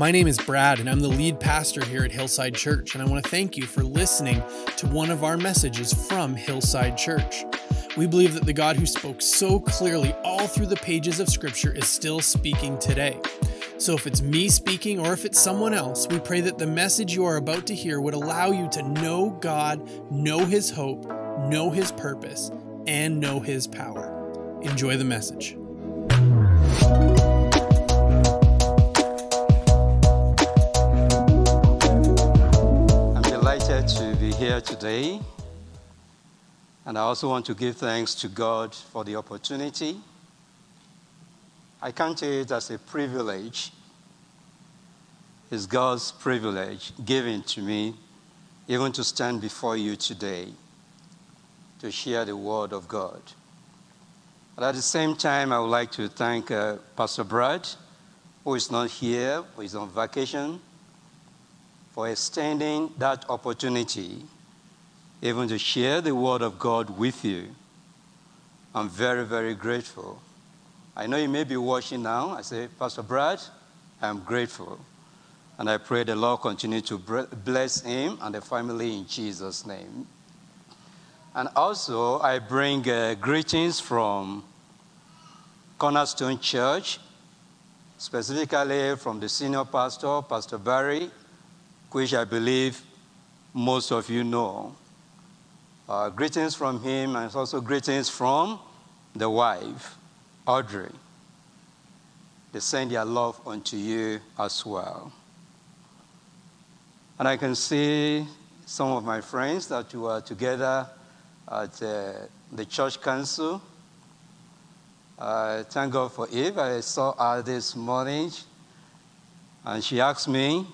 My name is Brad, and I'm the lead pastor here at Hillside Church, and I want to thank you for listening to one of our messages from Hillside Church. We believe that the God who spoke so clearly all through the pages of Scripture is still speaking today. So if it's me speaking or if it's someone else, we pray that the message you are about to hear would allow you to know God, know His hope, know His purpose, and know His power. Enjoy the message. To be here today, and I also want to give thanks to God for the opportunity. I count it as a privilege. It's God's privilege given to me, even to stand before you today to share the Word of God. But at the same time, I would like to thank Pastor Brad, who is not here, who is on vacation, for extending that opportunity, even to share the Word of God with you. I'm very, very grateful. I know you may be watching now. I say, Pastor Brad, I'm grateful. And I pray the Lord continue to bless him and the family in Jesus' name. And also, I bring greetings from Cornerstone Church, specifically from the senior pastor, Pastor Barry, which I believe most of you know. Greetings from him, and also greetings from the wife, Audrey. They send their love unto you as well. And I can see some of my friends that you are together at the church council. Thank God for Eve. I saw her this morning, and she asked me,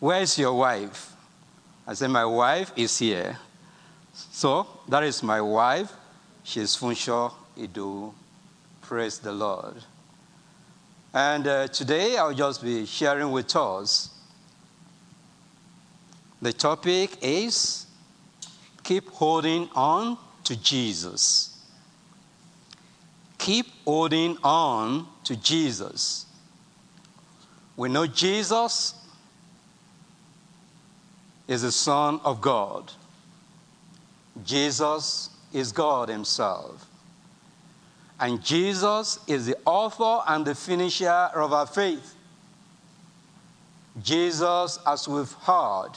"Where is your wife?" I said, "My wife is here." So that is my wife. She is Funsho Ido. Praise the Lord. And today I'll just be sharing with us. The topic is keep holding on to Jesus. Keep holding on to Jesus. We know Jesus is the Son of God. Jesus is God Himself. And Jesus is the author and the finisher of our faith. Jesus, as we've heard,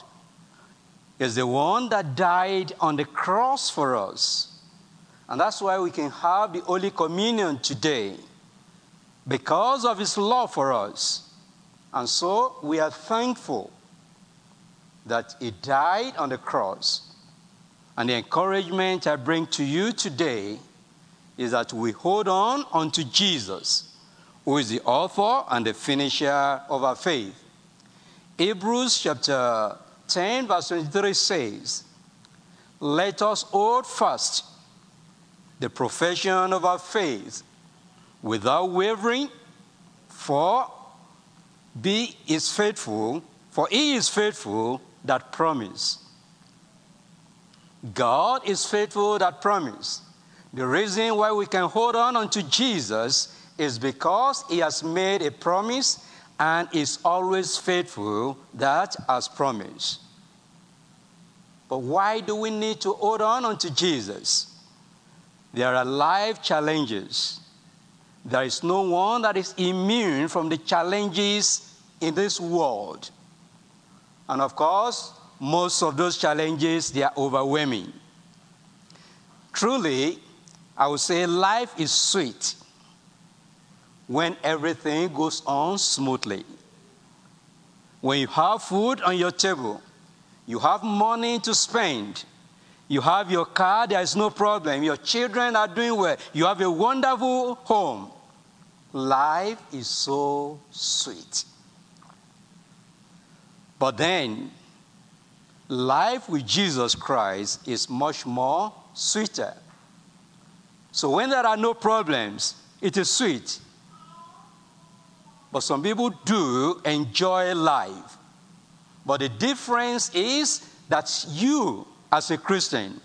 is the one that died on the cross for us. And that's why we can have the Holy Communion today, because of His love for us. And so we are thankful that He died on the cross. And the encouragement I bring to you today is that we hold on unto Jesus, who is the author and the finisher of our faith. Hebrews chapter 10, verse 23 says, "Let us hold fast the profession of our faith without wavering, for He is faithful that promise." God is faithful that promise. The reason why we can hold on unto Jesus is because He has made a promise and is always faithful that has promised. But why do we need to hold on unto Jesus? There are life challenges. There is no one that is immune from the challenges in this world. And of course, most of those challenges, they are overwhelming. Truly, I would say life is sweet when everything goes on smoothly. When you have food on your table, you have money to spend, you have your car, there is no problem, your children are doing well, you have a wonderful home. Life is so sweet. But then, life with Jesus Christ is much more sweeter. So when there are no problems, it is sweet. But some people do enjoy life. But the difference is that you, as a Christian,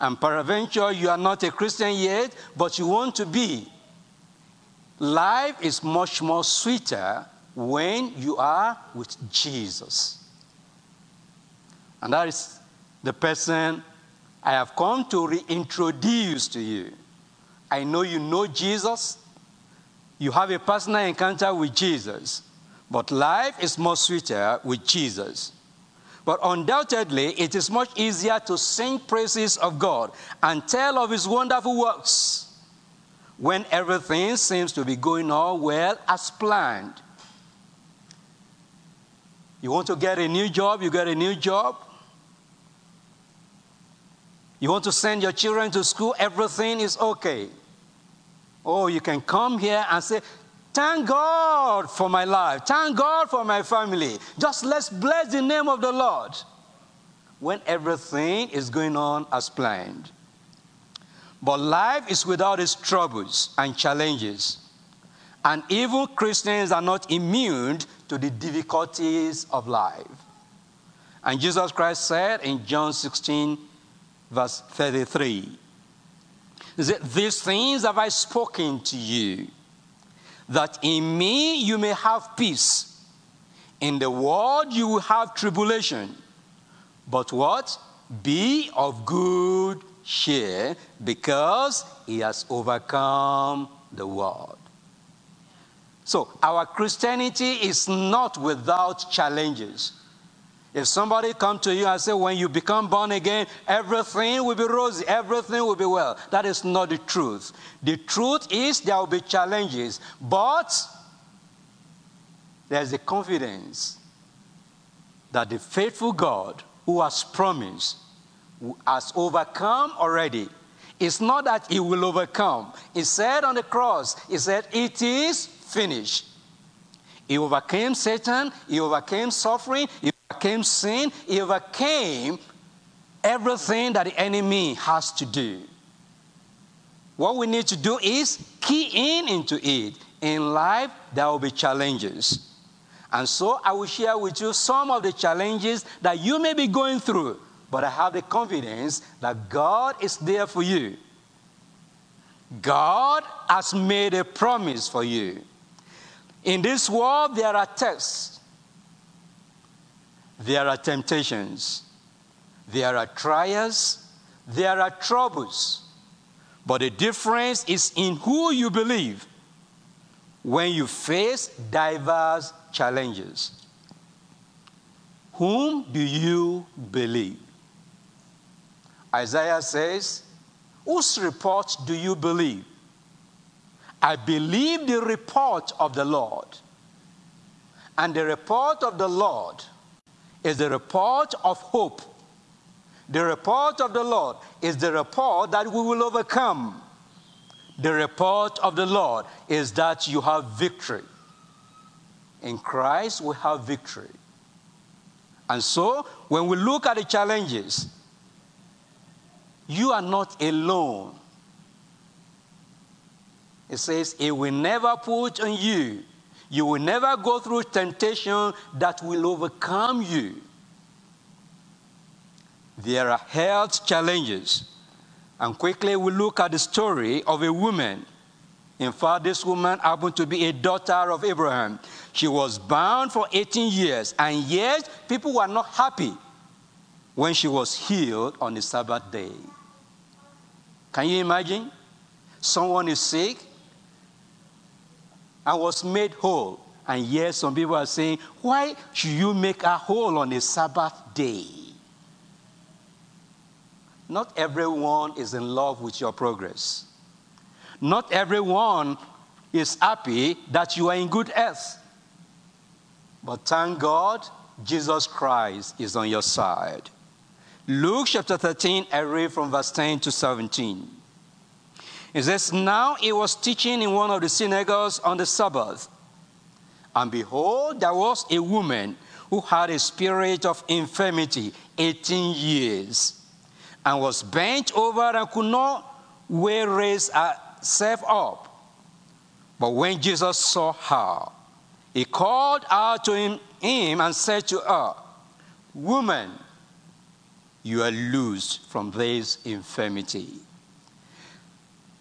and peradventure you are not a Christian yet, but you want to be, life is much more sweeter when you are with Jesus. And that is the person I have come to reintroduce to you. I know you know Jesus. You have a personal encounter with Jesus. But life is much sweeter with Jesus. But undoubtedly, it is much easier to sing praises of God and tell of his wonderful works when everything seems to be going on well as planned. You want to get a new job, you get a new job. You want to send your children to school, everything is okay. Or you can come here and say, thank God for my life. Thank God for my family. Just let's bless the name of the Lord when everything is going on as planned. But life is without its troubles and challenges. And even Christians are not immune to the difficulties of life. And Jesus Christ said in John 16, verse 33, he said, "These things have I spoken to you, that in me you may have peace. In the world you will have tribulation. But what? Be of good cheer, because he has overcome the world." So our Christianity is not without challenges. If somebody comes to you and says, when you become born again, everything will be rosy, everything will be well, that is not the truth. The truth is there will be challenges, but there's the confidence that the faithful God who has promised, who has overcome already. It's not that he will overcome. He said on the cross, he said, "It is finished." He overcame Satan, he overcame suffering, overcame sin, he overcame everything that the enemy has to do. What we need to do is key in into it. In life, there will be challenges. And so I will share with you some of the challenges that you may be going through, but I have the confidence that God is there for you. God has made a promise for you. In this world, there are tests. There are temptations, there are trials, there are troubles. But the difference is in who you believe when you face diverse challenges. Whom do you believe? Isaiah says, "Whose report do you believe?" I believe the report of the Lord. And the report of the Lord is the report of hope. The report of the Lord is the report that we will overcome. The report of the Lord is that you have victory. In Christ, we have victory. And so, when we look at the challenges, you are not alone. It says, it will never put on you. You will never go through temptation that will overcome you. There are health challenges. And quickly we look at the story of a woman. In fact, this woman happened to be a daughter of Abraham. She was bound for 18 years, and yet people were not happy when she was healed on the Sabbath day. Can you imagine? Someone is sick and was made whole. And yes, some people are saying, why should you make her whole on a Sabbath day? Not everyone is in love with your progress. Not everyone is happy that you are in good health. But thank God, Jesus Christ is on your side. Luke chapter 13, I read from verse 10 to 17. It says, "Now he was teaching in one of the synagogues on the Sabbath. And behold, there was a woman who had a spirit of infirmity 18 years, and was bent over and could not raise herself up. But when Jesus saw her, he called out to him and said to her, 'Woman, you are loosed from this infirmity.'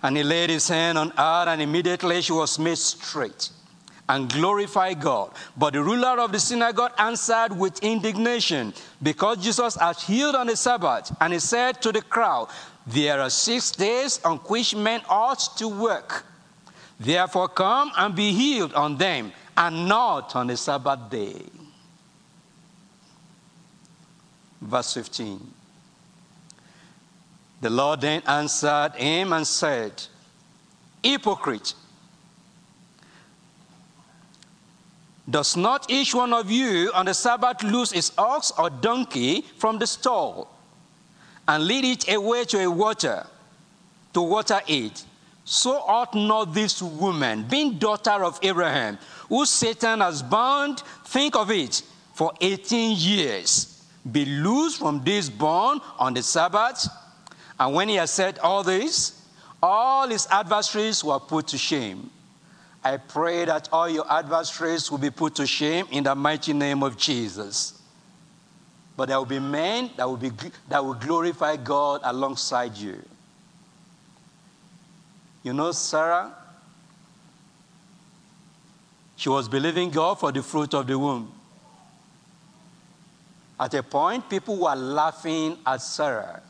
And he laid his hand on her, and immediately she was made straight, and glorify God. But the ruler of the synagogue answered with indignation, because Jesus had healed on the Sabbath. And he said to the crowd, there are 6 days on which men ought to work. Therefore come and be healed on them, and not on the Sabbath day. Verse 15. The Lord then answered him and said, hypocrite, does not each one of you on the Sabbath loose his ox or donkey from the stall and lead it away to water it? So ought not this woman, being daughter of Abraham, who Satan has bound, think of it, for 18 years, be loosed from this bond on the Sabbath? And when he had said all this, all his adversaries were put to shame. I pray that all your adversaries will be put to shame in the mighty name of Jesus. But there will be men that will glorify God alongside you. You know Sarah? She was believing God for the fruit of the womb. At a point, people were laughing at Sarah.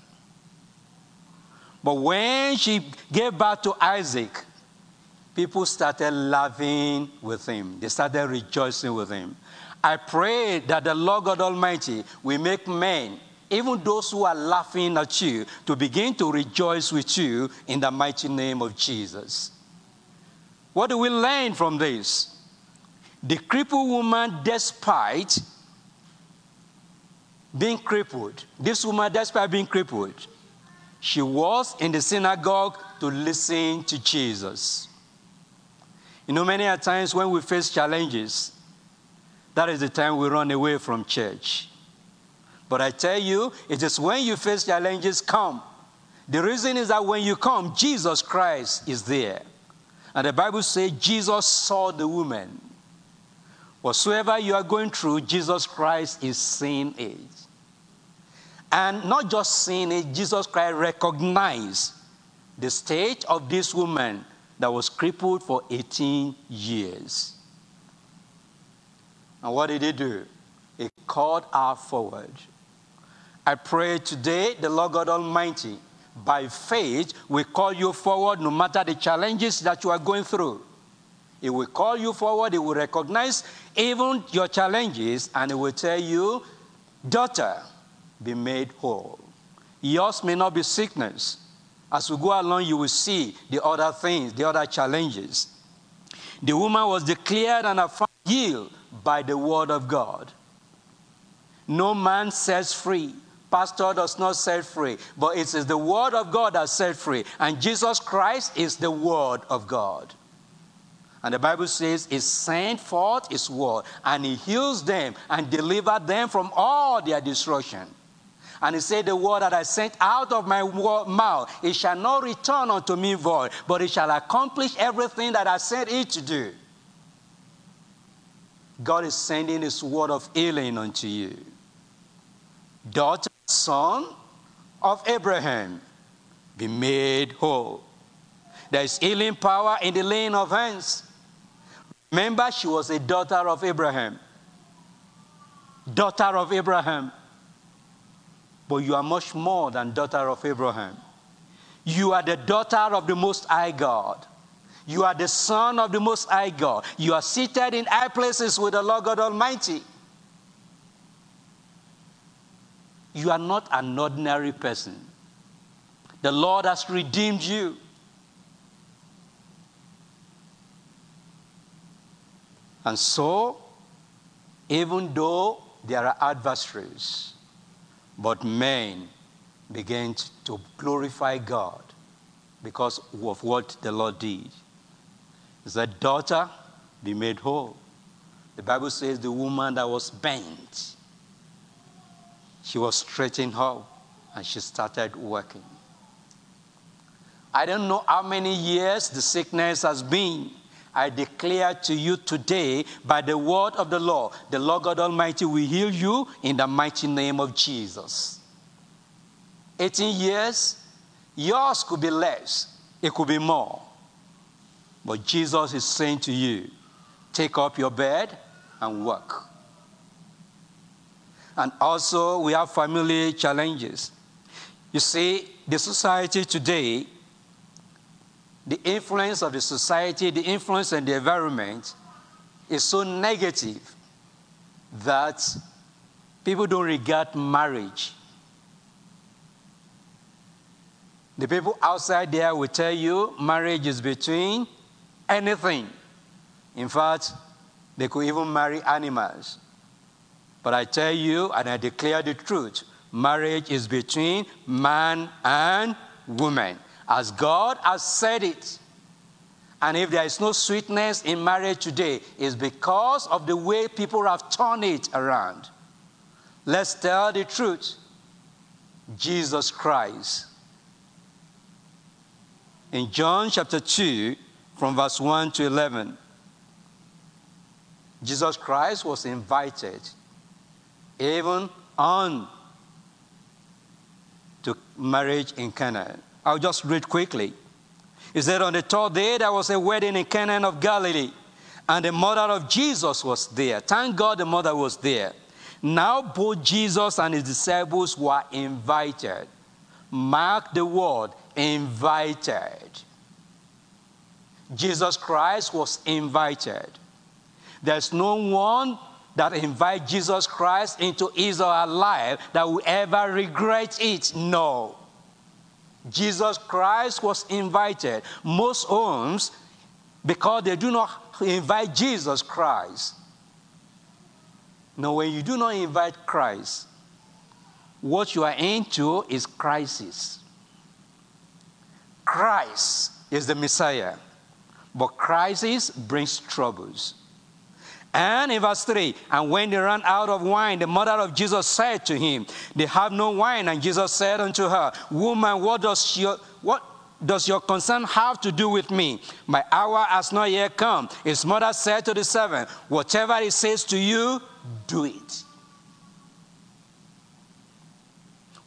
But when she gave birth to Isaac, people started laughing with him. They started rejoicing with him. I pray that the Lord God Almighty will make men, even those who are laughing at you, to begin to rejoice with you in the mighty name of Jesus. What do we learn from this? The crippled woman, despite being crippled, she was in the synagogue to listen to Jesus. You know, many times when we face challenges, that is the time we run away from church. But I tell you, it is when you face challenges, come. The reason is that when you come, Jesus Christ is there. And the Bible says Jesus saw the woman. Whatsoever you are going through, Jesus Christ is seeing it. And not just seeing it, Jesus Christ recognized the state of this woman that was crippled for 18 years. And what did he do? He called her forward. I pray today, the Lord God Almighty, by faith, will call you forward no matter the challenges that you are going through. He will call you forward, he will recognize even your challenges, and he will tell you, daughter, be made whole. Yours may not be sickness. As we go along, you will see the other things, the other challenges. The woman was declared and affirmed healed by the word of God. No man sets free. Pastor does not set free, but it is the word of God that sets free. And Jesus Christ is the word of God. And the Bible says, he sent forth his word, and he heals them and delivered them from all their destruction. And he said, the word that I sent out of my mouth, it shall not return unto me void, but it shall accomplish everything that I sent it to do. God is sending his word of healing unto you. Daughter, son of Abraham, be made whole. There is healing power in the laying of hands. Remember, she was a daughter of Abraham. Daughter of Abraham. But you are much more than daughter of Abraham. You are the daughter of the Most High God. You are the son of the Most High God. You are seated in high places with the Lord God Almighty. You are not an ordinary person. The Lord has redeemed you. And so, even though there are adversaries, but men began to glorify God because of what the Lord did. He said, daughter, be made whole. The Bible says the woman that was bent, she was straightened up and she started working. I don't know how many years the sickness has been. I declare to you today, by the word of the Lord God Almighty will heal you in the mighty name of Jesus. 18 years, yours could be less, it could be more. But Jesus is saying to you, take up your bed and work. And also, we have family challenges. You see, the society today, the influence of the society, the influence on the environment is so negative that people don't regard marriage. The people outside there will tell you marriage is between anything. In fact, they could even marry animals. But I tell you, and I declare the truth, marriage is between man and woman, as God has said it. And if there is no sweetness in marriage today, it's because of the way people have turned it around. Let's tell the truth. Jesus Christ, in John chapter 2, from verse 1 to 11, Jesus Christ was invited, even on to marriage in Cana. I'll just read quickly. He said, on the third day, there was a wedding in Cana of Galilee, and the mother of Jesus was there. Thank God the mother was there. Now both Jesus and his disciples were invited. Mark the word, invited. Jesus Christ was invited. There's no one that invites Jesus Christ into his or her life that will ever regret it. No. Jesus Christ was invited. Most homes, because they do not invite Jesus Christ. Now, when you do not invite Christ, what you are into is crisis. Christ is the Messiah, but crisis brings troubles. And in verse 3, and when they ran out of wine, the mother of Jesus said to him, they have no wine. And Jesus said unto her, woman, what does your concern have to do with me? My hour has not yet come. His mother said to the servant, whatever he says to you, do it.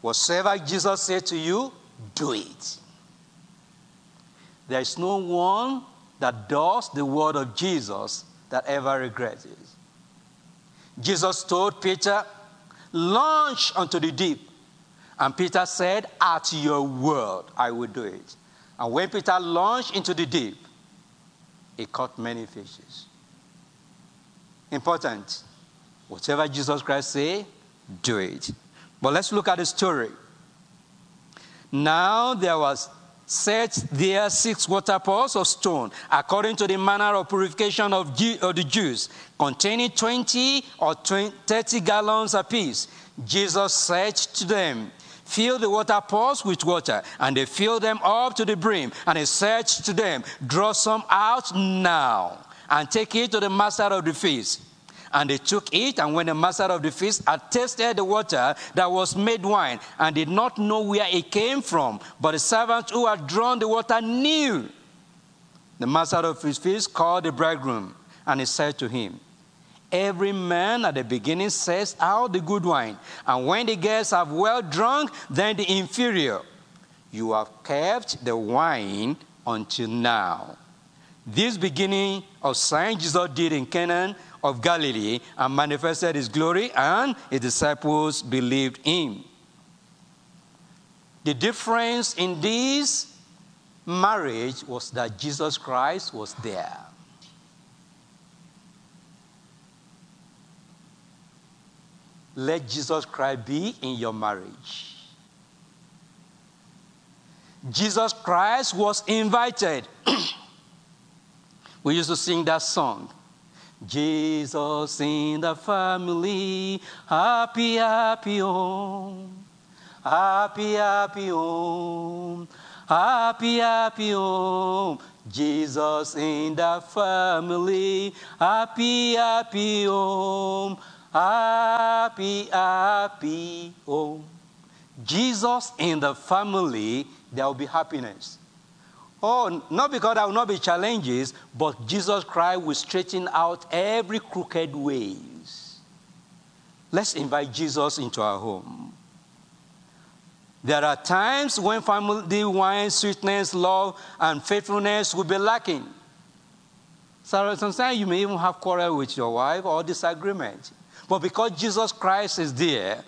Whatever Jesus said to you, do it. There is no one that does the word of Jesus that ever regrets it. Jesus told Peter, launch unto the deep. And Peter said, at your word, I will do it. And when Peter launched into the deep, he caught many fishes. Important. Whatever Jesus Christ say, do it. But let's look at the story. Now there was set there 6 water pots of stone, according to the manner of purification of the Jews, containing 20 or 30 gallons apiece. Jesus said to them, fill the water pots with water, and they filled them up to the brim. And he said to them, draw some out now, and take it to the master of the feast. And they took it, and when the master of the feast had tasted the water that was made wine, and did not know where it came from, but the servant who had drawn the water knew. The master of his feast called the bridegroom, and he said to him, every man at the beginning sets out the good wine, and when the guests have well drunk, then the inferior. You have kept the wine until now. This beginning of sign Jesus did in Cana of Galilee, and manifested his glory, and his disciples believed him. The difference in this marriage was that Jesus Christ was there. Let Jesus Christ be in your marriage. Jesus Christ was invited. We used to sing that song. Jesus in the family, happy, happy home, happy, happy home, happy, happy home. Jesus in the family, happy, happy home, happy, happy home. Jesus in the family, there will be happiness. Oh, not because there will not be challenges, but Jesus Christ will straighten out every crooked ways. Let's invite Jesus into our home. There are times when family, wine, sweetness, love, and faithfulness will be lacking. So sometimes you may even have quarrel with your wife or disagreement. But because Jesus Christ is there,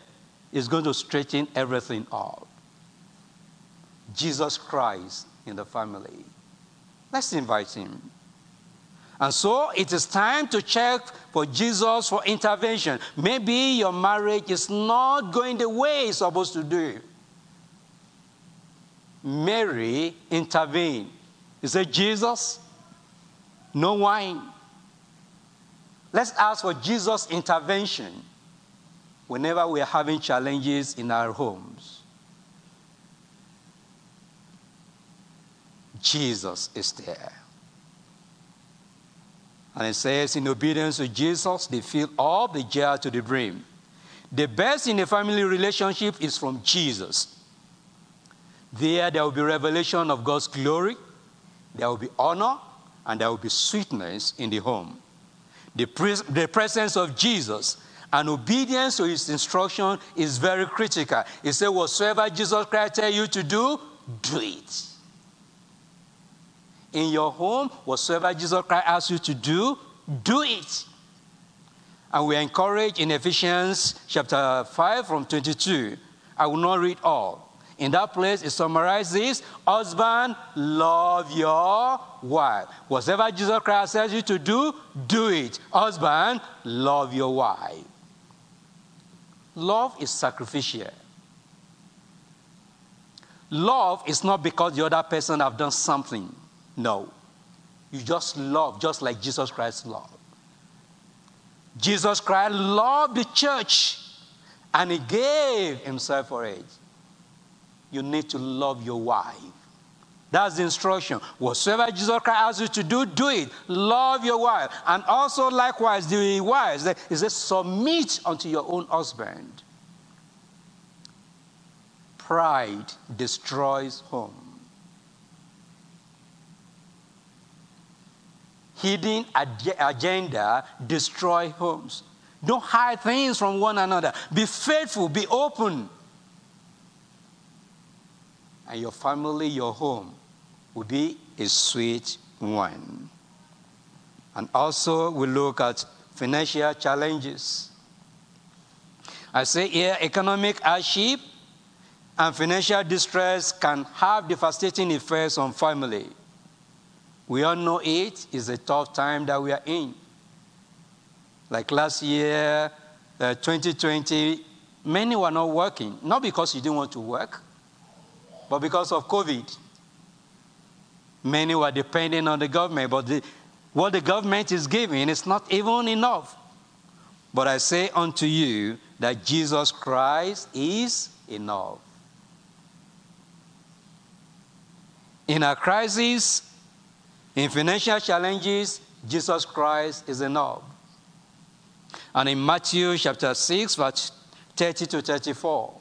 it's going to straighten everything out. Jesus Christ in the family. Let's invite him. And so it is time to check for Jesus for intervention. Maybe your marriage is not going the way it's supposed to do. Mary intervened. He said, Jesus, no wine. Let's ask for Jesus' intervention whenever we are having challenges in our homes. Jesus is there. And it says, in obedience to Jesus, they fill up the jar to the brim. The best in a family relationship is from Jesus. There will be revelation of God's glory, there will be honor, and there will be sweetness in the home. The presence of Jesus and obedience to his instruction is very critical. He said, whatsoever Jesus Christ tells you to do, do it. In your home, whatsoever Jesus Christ asks you to do, do it. And we are encouraged in Ephesians chapter 5 from 22. I will not read all. In that place, it summarizes, husband, love your wife. Whatever Jesus Christ tells you to do, do it. Husband, love your wife. Love is sacrificial. Love is not because the other person have done something. No. You just love, just like Jesus Christ loved. Jesus Christ loved the church, and he gave himself for it. You need to love your wife. That's the instruction. Whatsoever Jesus Christ asks you to do it. Love your wife. And also, likewise, the wives, it says, submit unto your own husband. Pride destroys home. Hidden agenda destroys homes. Don't hide things from one another. Be faithful, be open. And your family, your home, will be a sweet one. And also, we look at financial challenges. I say here, economic hardship and financial distress can have devastating effects on family. We all know it is a tough time that we are in. Like last year, 2020, many were not working. Not because you didn't want to work, but because of COVID, many were depending on the government. But what the government is giving is not even enough. But I say unto you that Jesus Christ is enough. In our crisis, in financial challenges, Jesus Christ is enough. And in Matthew chapter 6, verse 30 to 34,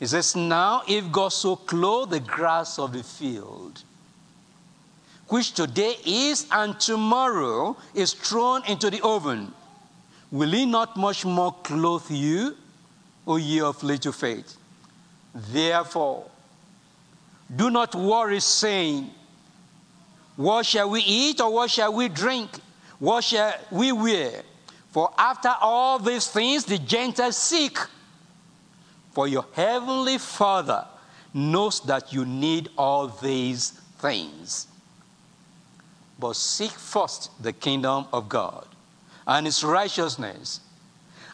it says, now if God so clothe the grass of the field, which today is and tomorrow is thrown into the oven, will he not much more clothe you, O ye of little faith? Therefore, do not worry, saying, what shall we eat or what shall we drink? What shall we wear? For after all these things the Gentiles seek. For your heavenly Father knows that you need all these things. But seek first the kingdom of God and its righteousness,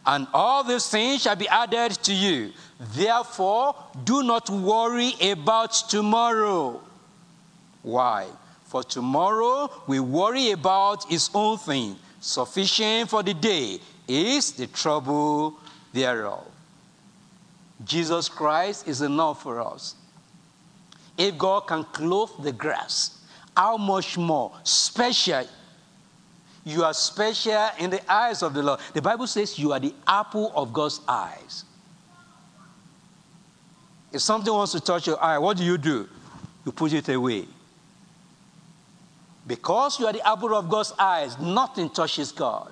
and all these things shall be added to you. Therefore, do not worry about tomorrow. Why? For tomorrow we worry about its own thing. Sufficient for the day is the trouble thereof. Jesus Christ is enough for us. If God can clothe the grass, how much more special? You are special in the eyes of the Lord. The Bible says you are the apple of God's eyes. If something wants to touch your eye, what do? You put it away. Because you are the apple of God's eyes, nothing touches God.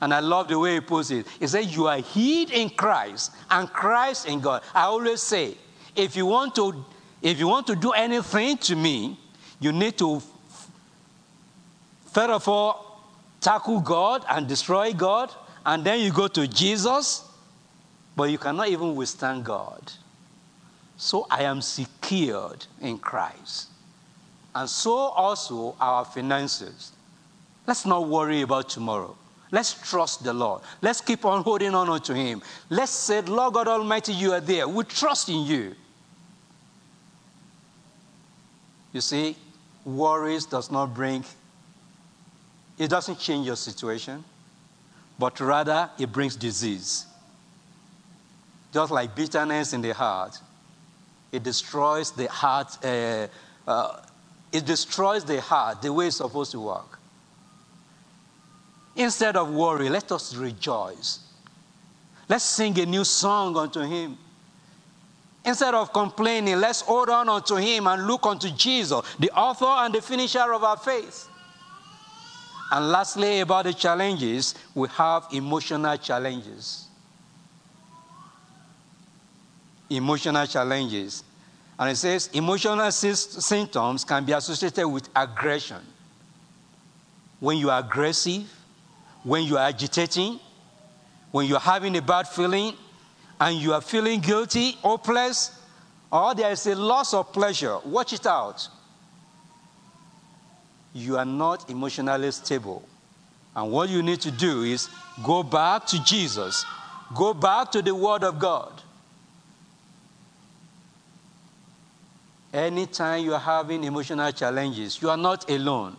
And I love the way he puts it. He said, you are hid in Christ and Christ in God. I always say, if you want to do anything to me, you need to Therefore, tackle God and destroy God, and then you go to Jesus, but you cannot even withstand God. So I am secured in Christ. And so also our finances. Let's not worry about tomorrow. Let's trust the Lord. Let's keep on holding on unto him. Let's say, Lord God Almighty, you are there. We trust in you. You see, worries does not bring, it doesn't change your situation, but rather it brings disease. Just like bitterness in the heart, it destroys the heart. It destroys the heart the way it's supposed to work. Instead of worry, let us rejoice. Let's sing a new song unto him. Instead of complaining, let's hold on unto him and look unto Jesus, the author and the finisher of our faith. And lastly, about the challenges, we have emotional challenges. Emotional challenges. And it says, emotional symptoms can be associated with aggression. When you are aggressive, when you are agitating, when you are having a bad feeling, and you are feeling guilty, hopeless, or there is a loss of pleasure, watch it out. You are not emotionally stable. And what you need to do is go back to Jesus. Go back to the Word of God. Anytime you are having emotional challenges, you are not alone,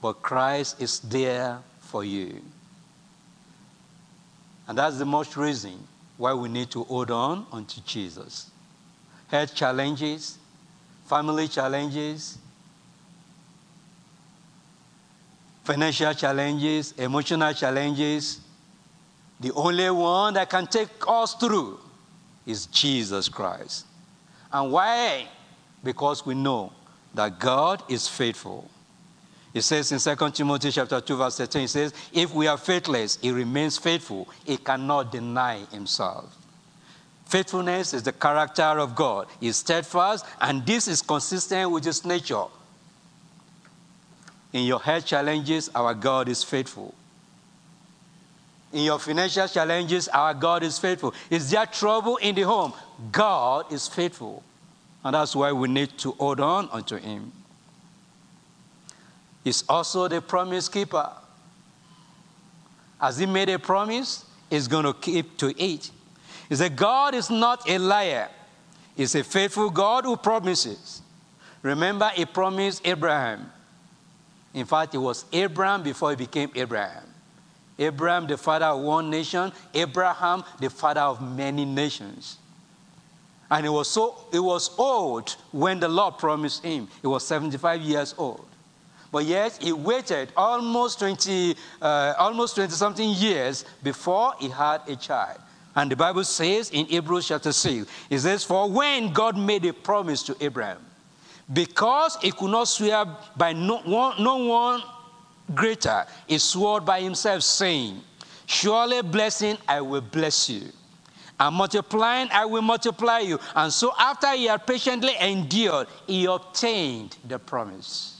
but Christ is there for you. And that's the most reason why we need to hold on unto Jesus. Health challenges, family challenges, financial challenges, emotional challenges. The only one that can take us through is Jesus Christ. And why? Because we know that God is faithful. It says in 2 Timothy chapter 2, verse 13, it says, if we are faithless, he remains faithful. He cannot deny himself. Faithfulness is the character of God. He is steadfast, and this is consistent with his nature. In your health challenges, our God is faithful. In your financial challenges, our God is faithful. Is there trouble in the home? God is faithful. And that's why we need to hold on unto him. He's also the promise keeper. As he made a promise, he's going to keep to it. He said, God is not a liar. He's a faithful God who promises. Remember, he promised Abraham. In fact, it was Abraham before he became Abraham. Abraham, the father of one nation. Abraham, the father of many nations. And he was old when the Lord promised him. He was 75 years old. But yet he waited almost 20-something years before he had a child. And the Bible says in Hebrews chapter 6, it says, for when God made a promise to Abraham, because he could not swear by no one greater, he swore by himself, saying, surely blessing I will bless you. And multiplying, I will multiply you. And so after he had patiently endured, he obtained the promise.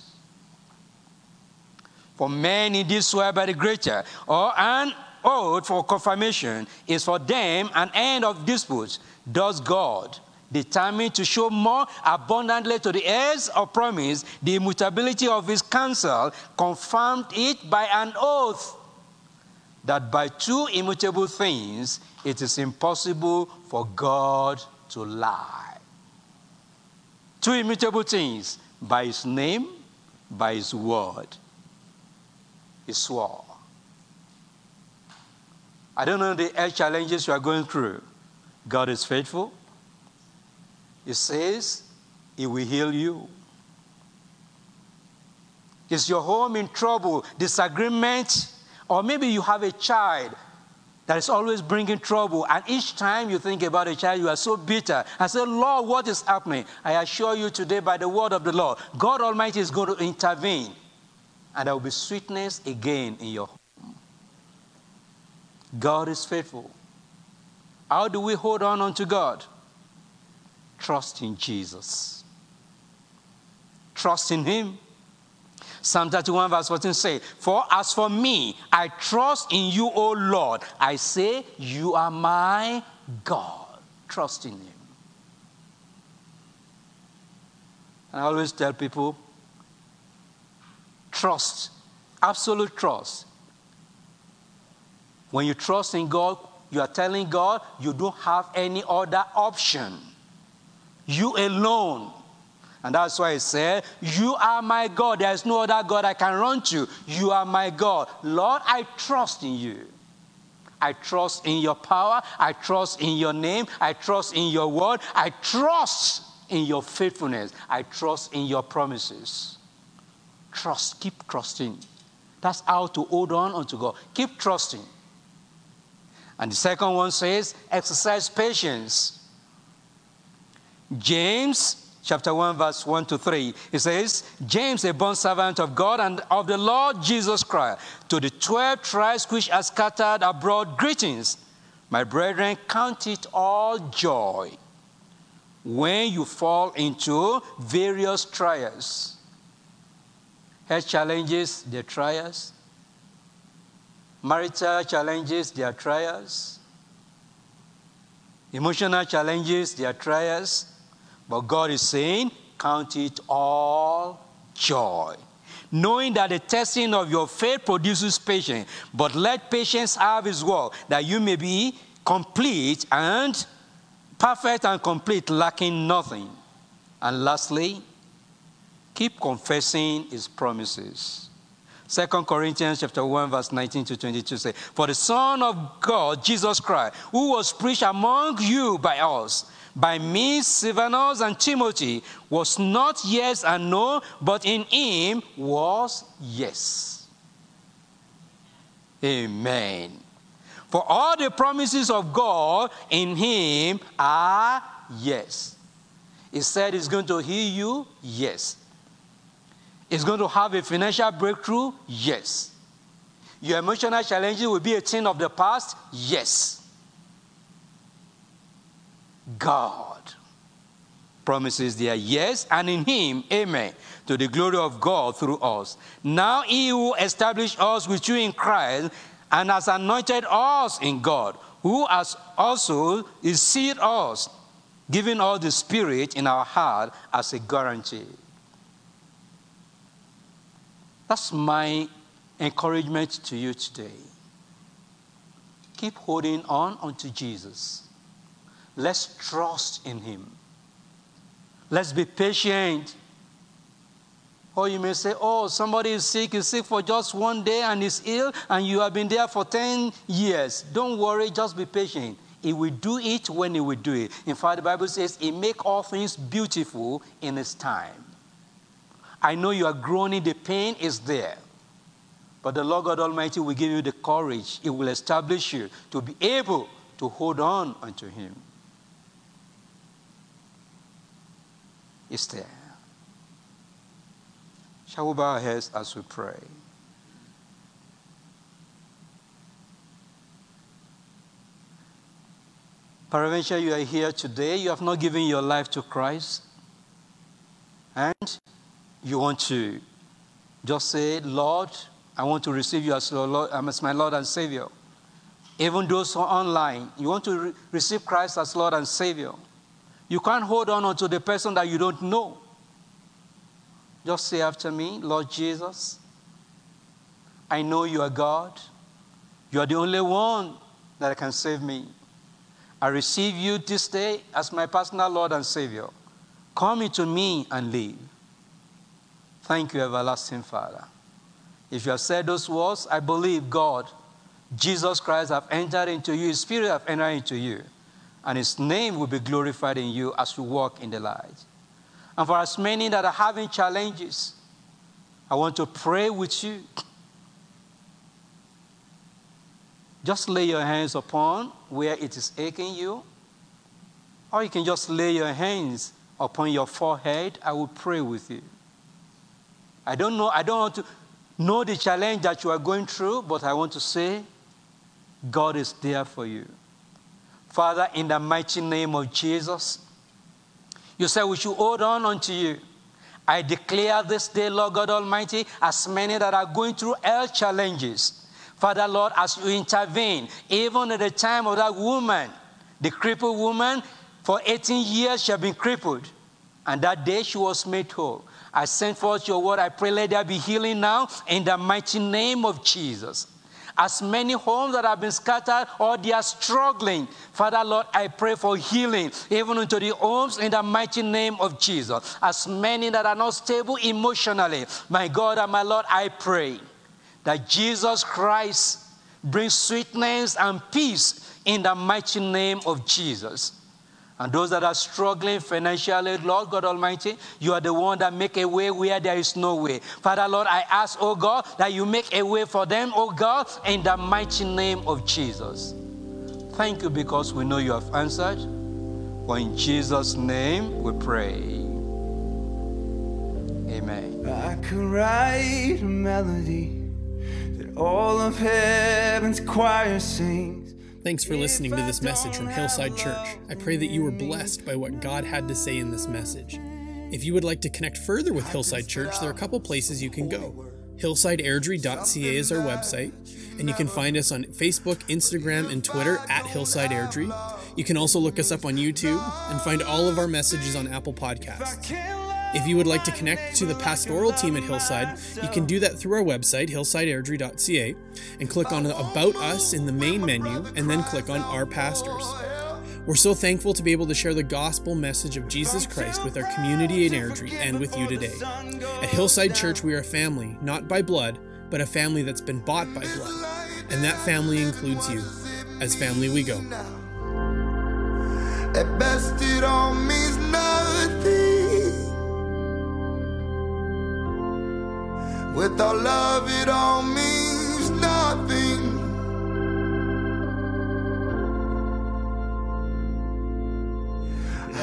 For men indeed swear by the greater, or an oath for confirmation is for them an end of disputes. Does God determine to show more abundantly to the heirs of promise the immutability of his counsel, confirmed it by an oath, that by two immutable things it is impossible for God to lie. Two immutable things, by his name, by his word. He swore. I don't know the health challenges you are going through. God is faithful. He says he will heal you. Is your home in trouble, disagreement? Or maybe you have a child that is always bringing trouble, and each time you think about a child, you are so bitter. I say, Lord, what is happening? I assure you today by the word of the Lord, God Almighty is going to intervene, and there will be sweetness again in your home. God is faithful. How do we hold on unto God? Trust in Jesus. Trust in him. Psalm 31 verse 14 says, "For as for me, I trust in you, O Lord. I say, you are my God." Trust in you. And I always tell people, trust, absolute trust. When you trust in God, you are telling God you don't have any other option. You alone. And that's why he said, "You are my God. There is no other God I can run to. You are my God. Lord, I trust in you. I trust in your power. I trust in your name. I trust in your word. I trust in your faithfulness. I trust in your promises." Trust. Keep trusting. That's how to hold on unto God. Keep trusting. And the second one says, exercise patience. James chapter 1, verse 1 to 3. It says, "James, a bondservant of God and of the Lord Jesus Christ, to the 12 tribes which are scattered abroad, greetings. My brethren, count it all joy when you fall into various trials." Health challenges, their trials. Marital challenges, their trials. Emotional challenges, their trials. But God is saying, count it all joy, knowing that the testing of your faith produces patience. But let patience have its work, that you may be complete and perfect and complete, lacking nothing. And lastly, keep confessing his promises. 2 Corinthians chapter 1, verse 19 to 22 says, "For the Son of God, Jesus Christ, who was preached among you by us, by me, Silvanus, and Timothy, was not yes and no, but in him was yes." Amen. For all the promises of God in him are yes. He said he's going to heal you, yes. He's going to have a financial breakthrough, yes. Your emotional challenges will be a thing of the past, yes. God promises their yes, and in him, amen, to the glory of God through us. "Now he who established us with you in Christ and has anointed us in God, who has also sealed us, giving us the Spirit in our heart as a guarantee." That's my encouragement to you today. Keep holding on unto Jesus. Let's trust in him. Let's be patient. Or you may say, "Oh, somebody is sick for just one day and is ill, and you have been there for 10 years. Don't worry, just be patient. He will do it when he will do it. In fact, the Bible says he makes all things beautiful in his time. I know you are groaning, the pain is there. But the Lord God Almighty will give you the courage. He will establish you to be able to hold on unto him. Is there. Shall we bow our heads as we pray? Peradventure, you are here today. You have not given your life to Christ. And you want to just say, "Lord, I want to receive you as my Lord and Savior." Even those who are online, you want to receive Christ as Lord and Savior. You can't hold on to the person that you don't know. Just say after me, "Lord Jesus, I know you are God. You are the only one that can save me. I receive you this day as my personal Lord and Savior. Come into me and live." Thank you, everlasting Father. If you have said those words, I believe God, Jesus Christ, have entered into you. His Spirit have entered into you. And his name will be glorified in you as you walk in the light. And for as many that are having challenges, I want to pray with you. Just lay your hands upon where it is aching you. Or you can just lay your hands upon your forehead. I will pray with you. I don't want to know the challenge that you are going through, but I want to say, God is there for you. Father, in the mighty name of Jesus, you said we should hold on unto you. I declare this day, Lord God Almighty, as many that are going through health challenges, Father, Lord, as you intervene, even at the time of that woman, the crippled woman, for 18 years she had been crippled, and that day she was made whole. I send forth your word. I pray, let there be healing now in the mighty name of Jesus. As many homes that have been scattered or they are struggling, Father, Lord, I pray for healing, even into the homes in the mighty name of Jesus. As many that are not stable emotionally, my God and my Lord, I pray that Jesus Christ brings sweetness and peace in the mighty name of Jesus. And those that are struggling financially, Lord God Almighty, you are the one that make a way where there is no way. Father, Lord, I ask, oh God, that you make a way for them, oh God, in the mighty name of Jesus. Thank you, because we know you have answered. For in Jesus' name we pray. Amen. I could write a melody that all of heaven's choir sings. Thanks for listening to this message from Hillside Church. I pray that you were blessed by what God had to say in this message. If you would like to connect further with Hillside Church, there are a couple places you can go. hillsideairdrie.ca is our website, and you can find us on Facebook, Instagram, and Twitter at Hillside Airdrie. You can also look us up on YouTube and find all of our messages on Apple Podcasts. If you would like to connect to the pastoral team at Hillside, you can do that through our website, hillsideairdrie.ca, and click on About Us in the main menu, and then click on Our Pastors. We're so thankful to be able to share the gospel message of Jesus Christ with our community in Airdrie and with you today. At Hillside Church, we are a family, not by blood, but a family that's been bought by blood. And that family includes you. As family we go. At best it all means nothing. With our love, it all means nothing.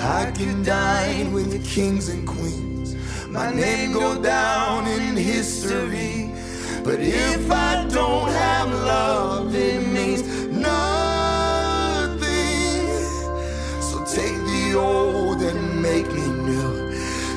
I can dine with the kings and queens. My name go down in history. But if I don't have love, it means nothing. So take the old and make me new.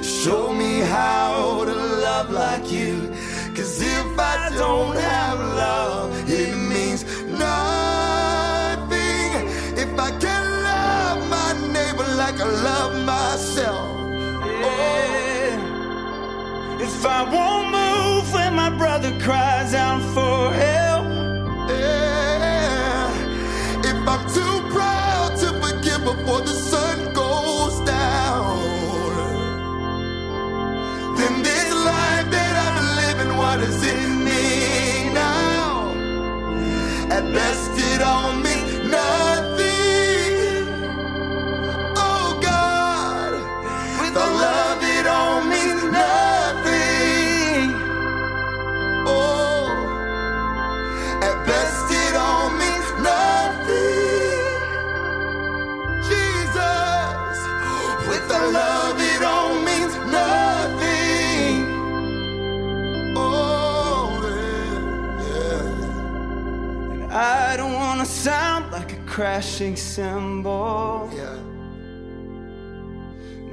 Show me how to love like you. 'Cause if I don't have love, it means nothing. If I can't love my neighbor like I love myself, oh. If I won't move when my brother cries out for help, yeah. If I'm too proud to forgive before the sun goes down, then this life that I'm living, what is in me now? At best it all means nothing. Oh God, with the love it all means nothing. Oh, at best it all means nothing. Jesus, with the love it all means nothing. I don't wanna sound like a crashing cymbal. Yeah.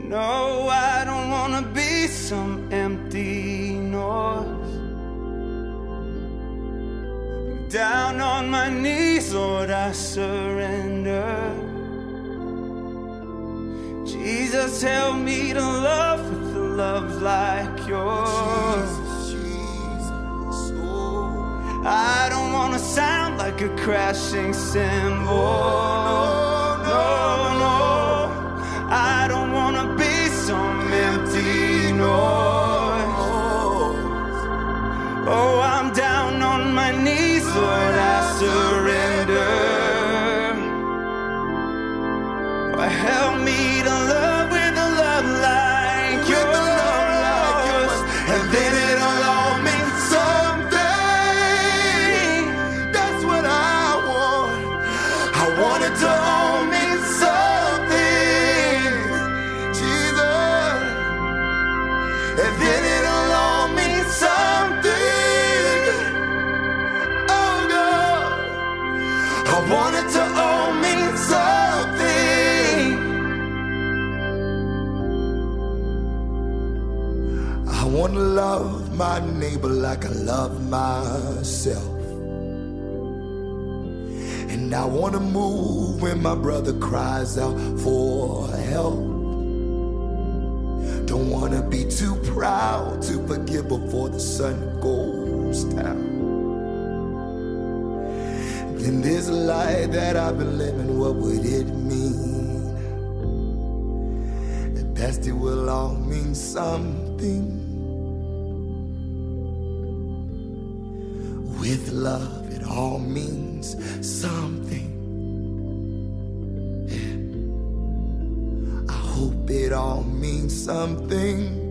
No, I don't wanna be some empty noise. I'm down on my knees, Lord, I surrender. Jesus, help me to love with a love like yours. I don't wanna sound like a crashing cymbal. No, no, no. I don't wanna be some empty noise. Oh, I'm down on my knees, Lord, I surrender. Oh, help me to love with a love like yours, and then it'll all mean something. Don't I want to love my neighbor like I love myself. And I want to move when my brother cries out for help. Don't want to be too proud to forgive before the sun goes down. Then this life that I've been living, what would it mean? At best it will all mean something. With love, it all means something. Yeah. I hope it all means something.